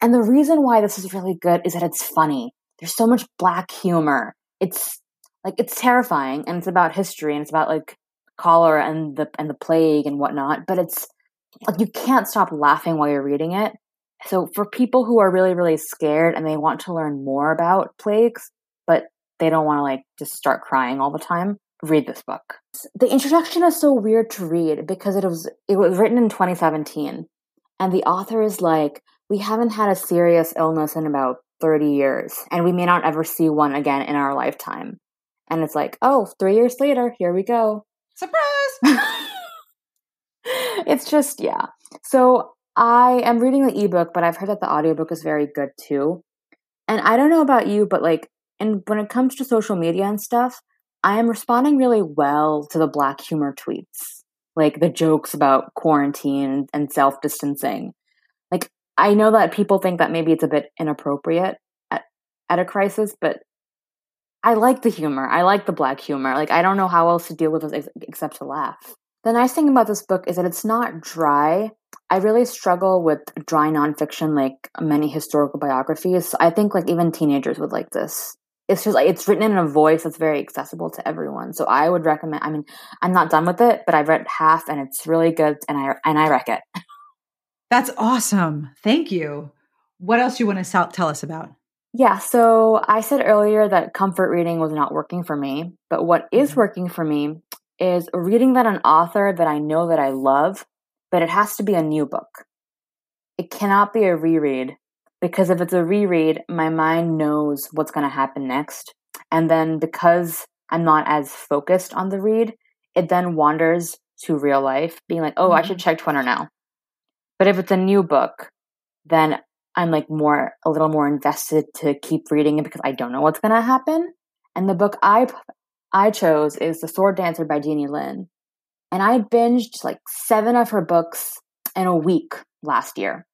And the reason why this is really good is that it's funny. There's so much black humor. It's like, it's terrifying, and it's about history, and it's about like cholera and the and the plague and whatnot. But it's like, you can't stop laughing while you're reading it. So for people who are really, really scared and they want to learn more about plagues, but they don't want to like just start crying all the time, read this book. The introduction is so weird to read because it was it was written in twenty seventeen. And the author is like, we haven't had a serious illness in about thirty years, and we may not ever see one again in our lifetime. And it's like, oh, three years later, here we go. Surprise! It's just, yeah. So I am reading the ebook, but I've heard that the audiobook is very good too. And I don't know about you, but like, and when it comes to social media and stuff, I am responding really well to the black humor tweets, like the jokes about quarantine and self-distancing. Like, I know that people think that maybe it's a bit inappropriate at, at a crisis, but I like the humor. I like the black humor. Like, I don't know how else to deal with this ex- except to laugh. The nice thing about this book is that it's not dry. I really struggle with dry nonfiction, like many historical biographies. So I think like even teenagers would like this. It's just like, it's written in a voice that's very accessible to everyone. So I would recommend, I mean, I'm not done with it, but I've read half and it's really good, and I, and I wreck it. That's awesome. Thank you. What else you want to tell us about? Yeah. So I said earlier that comfort reading was not working for me, but what is working for me is reading that an author that I know that I love, but it has to be a new book. It cannot be a reread because if it's a reread, my mind knows what's going to happen next. And then because I'm not as focused on the read, it then wanders to real life, being like, oh, mm-hmm. I should check Twitter now. But if it's a new book, then I'm like more, a little more invested to keep reading it because I don't know what's going to happen. And the book I I chose is The Sword Dancer by Jeannie Lin. And I binged like seven of her books in a week last year.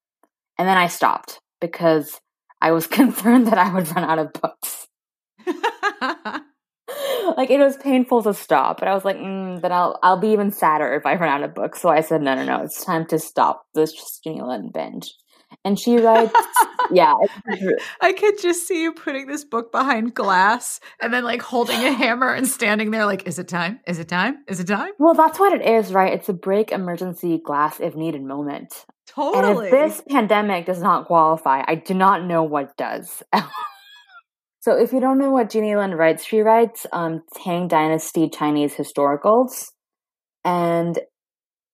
And then I stopped because I was concerned that I would run out of books. Like, it was painful to stop, but I was like, mm, then I'll I'll be even sadder if I run out of books. So I said, no, no, no, it's time to stop this Jeannie Lin binge. And she writes, yeah. I could just see you putting this book behind glass and then like holding a hammer and standing there like, is it time? Is it time? Is it time? Well, that's what it is, right? It's a break, emergency, glass if needed moment. Totally. And if this pandemic does not qualify, I do not know what does. So if you don't know what Jeannie Lin writes, she writes um, Tang Dynasty Chinese historicals. And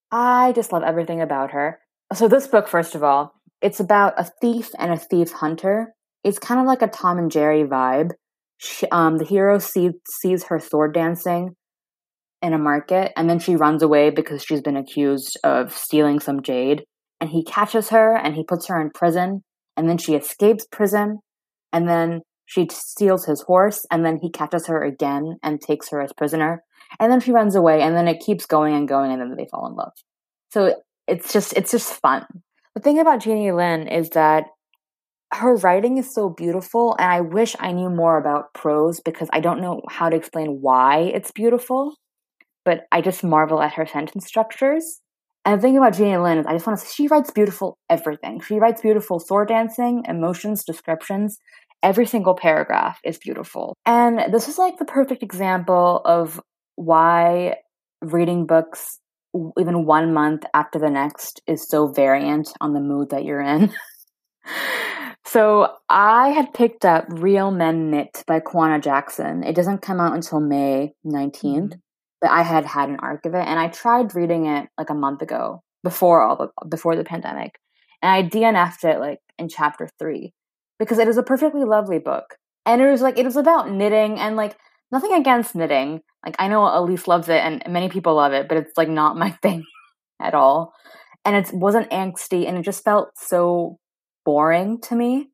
I just love everything about her. So this book, first of all, it's about a thief and a thief hunter. It's kind of like a Tom and Jerry vibe. She, um, the hero sees, sees her sword dancing in a market, and then she runs away because she's been accused of stealing some jade. And he catches her, and he puts her in prison, and then she escapes prison, and then she steals his horse, and then he catches her again and takes her as prisoner. And then she runs away, and then it keeps going and going, and then they fall in love. So it's just it's just fun. The thing about Jeannie Lin is that her writing is so beautiful, and I wish I knew more about prose because I don't know how to explain why it's beautiful, but I just marvel at her sentence structures. And the thing about Jeannie Lin is I just want to say she writes beautiful everything. She writes beautiful sword dancing, emotions, descriptions. Every single paragraph is beautiful. And this is like the perfect example of why reading books even one month after the next is so variant on the mood that you're in. So I had picked up Real Men Knit by Kawana Jackson. It doesn't come out until May nineteenth, but I had had an arc of it, and I tried reading it like a month ago before all the, before the pandemic. And I D N F'd it like in chapter three because it is a perfectly lovely book. And it was like, it was about knitting and like, nothing against knitting. Like, I know Elise loves it and many people love it, but it's like not my thing at all. And it wasn't angsty and it just felt so boring to me.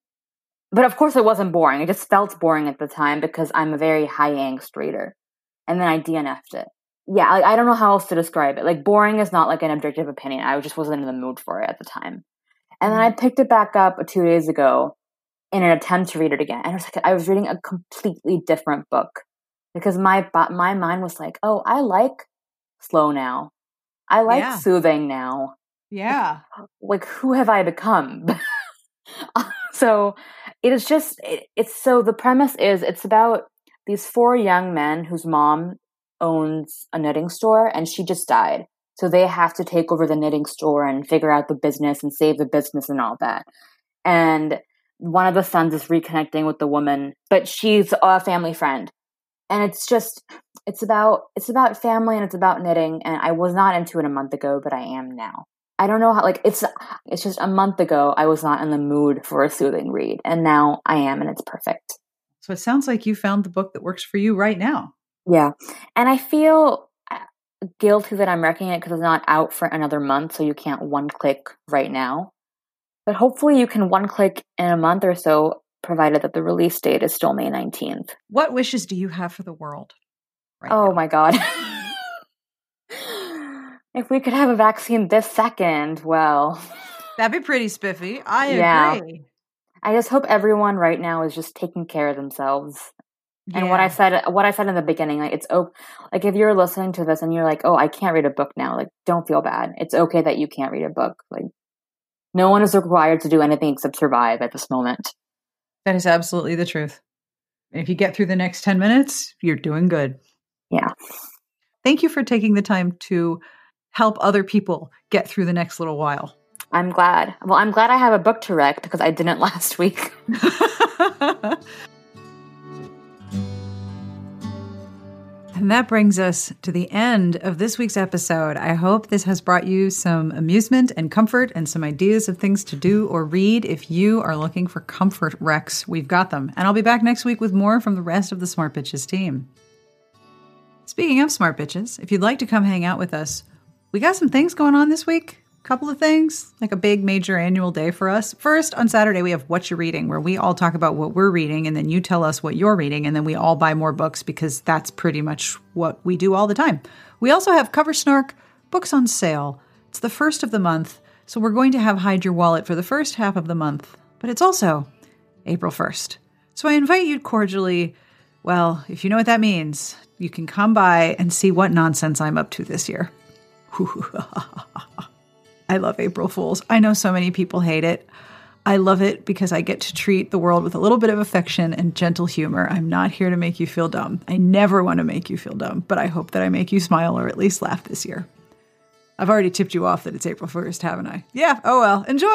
But of course it wasn't boring. It just felt boring at the time because I'm a very high angst reader. And then I D N F'd it. Yeah, like, I don't know how else to describe it. Like, boring is not like an objective opinion. I just wasn't in the mood for it at the time. And then I picked it back up two days ago in an attempt to read it again. And I was like, I was reading a completely different book. Because my my mind was like, oh, I like slow now. I like yeah. soothing now. Yeah. Like, who have I become? So it is just, it, it's so the premise is it's about these four young men whose mom owns a knitting store and she just died. So they have to take over the knitting store and figure out the business and save the business and all that. And one of the sons is reconnecting with the woman, but she's a family friend. And it's just, it's about, it's about family and it's about knitting. And I was not into it a month ago, but I am now. I don't know how, like, it's, it's just a month ago, I was not in the mood for a soothing read. And now I am, and it's perfect. So it sounds like you found the book that works for you right now. Yeah. And I feel guilty that I'm wrecking it because it's not out for another month. So you can't one click right now. But hopefully you can one click in a month or so, provided that the release date is still May nineteenth. What wishes do you have for the world? Right oh now? My God. If we could have a vaccine this second, well. That'd be pretty spiffy. I yeah. agree. I just hope everyone right now is just taking care of themselves. Yeah. And what I said what I said in the beginning, like it's oh, like if you're listening to this and you're like, oh, I can't read a book now, like don't feel bad. It's okay that you can't read a book. Like no one is required to do anything except survive at this moment. That is absolutely the truth. And if you get through the next ten minutes, you're doing good. Yeah. Thank you for taking the time to help other people get through the next little while. I'm glad. Well, I'm glad I have a book to wreck because I didn't last week. And that brings us to the end of this week's episode. I hope this has brought you some amusement and comfort and some ideas of things to do or read. If you are looking for comfort recs, we've got them. And I'll be back next week with more from the rest of the Smart Bitches team. Speaking of Smart Bitches, if you'd like to come hang out with us, we got some things going on this week. Couple of things, like a big major annual day for us. First, on Saturday, we have What You're Reading, where we all talk about what we're reading, and then you tell us what you're reading, and then we all buy more books because that's pretty much what we do all the time. We also have Cover Snark, books on sale. It's the first of the month, so we're going to have Hide Your Wallet for the first half of the month, but it's also April first. So I invite you cordially, well, if you know what that means, you can come by and see what nonsense I'm up to this year. I love April Fools. I know so many people hate it. I love it because I get to treat the world with a little bit of affection and gentle humor. I'm not here to make you feel dumb. I never want to make you feel dumb, but I hope that I make you smile or at least laugh this year. I've already tipped you off that it's April first, haven't I? Yeah, oh well, enjoy.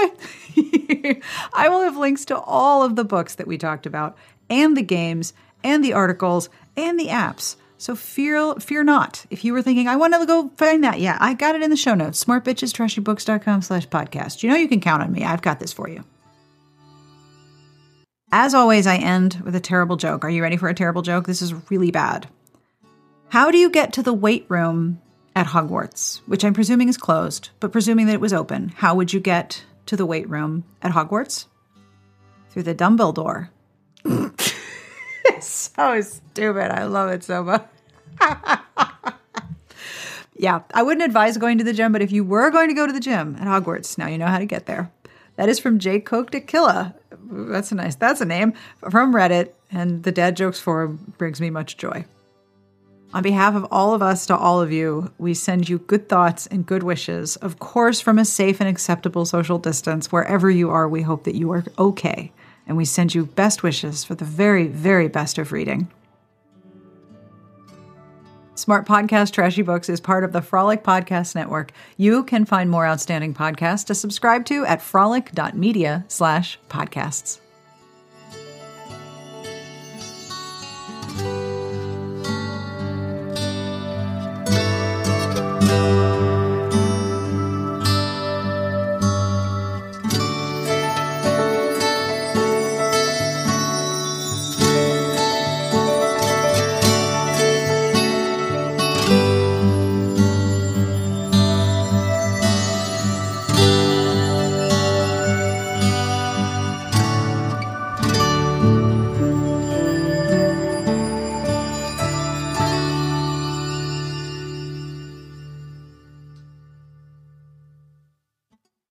I will have links to all of the books that we talked about and the games and the articles and the apps. So fear fear not. If you were thinking, I want to go find that. Yeah, I got it in the show notes. smartbitchestrashybooks.com slash podcast. You know you can count on me. I've got this for you. As always, I end with a terrible joke. Are you ready for a terrible joke? This is really bad. How do you get to the weight room at Hogwarts, which I'm presuming is closed, but presuming that it was open, how would you get to the weight room at Hogwarts? Through the dumbbell door. So stupid. I love it so much. Yeah, I wouldn't advise going to the gym, but if you were going to go to the gym at Hogwarts, now you know how to get there. That is from J. Coke Tequila. That's a nice, that's a name from Reddit, and the Dad Jokes Forum brings me much joy. On behalf of all of us to all of you, we send you good thoughts and good wishes, of course, from a safe and acceptable social distance. Wherever you are, we hope that you are okay. And we send you best wishes for the very, very best of reading. Smart Podcast Trashy Books is part of the Frolic Podcast Network. You can find more outstanding podcasts to subscribe to at frolic.media slash podcasts.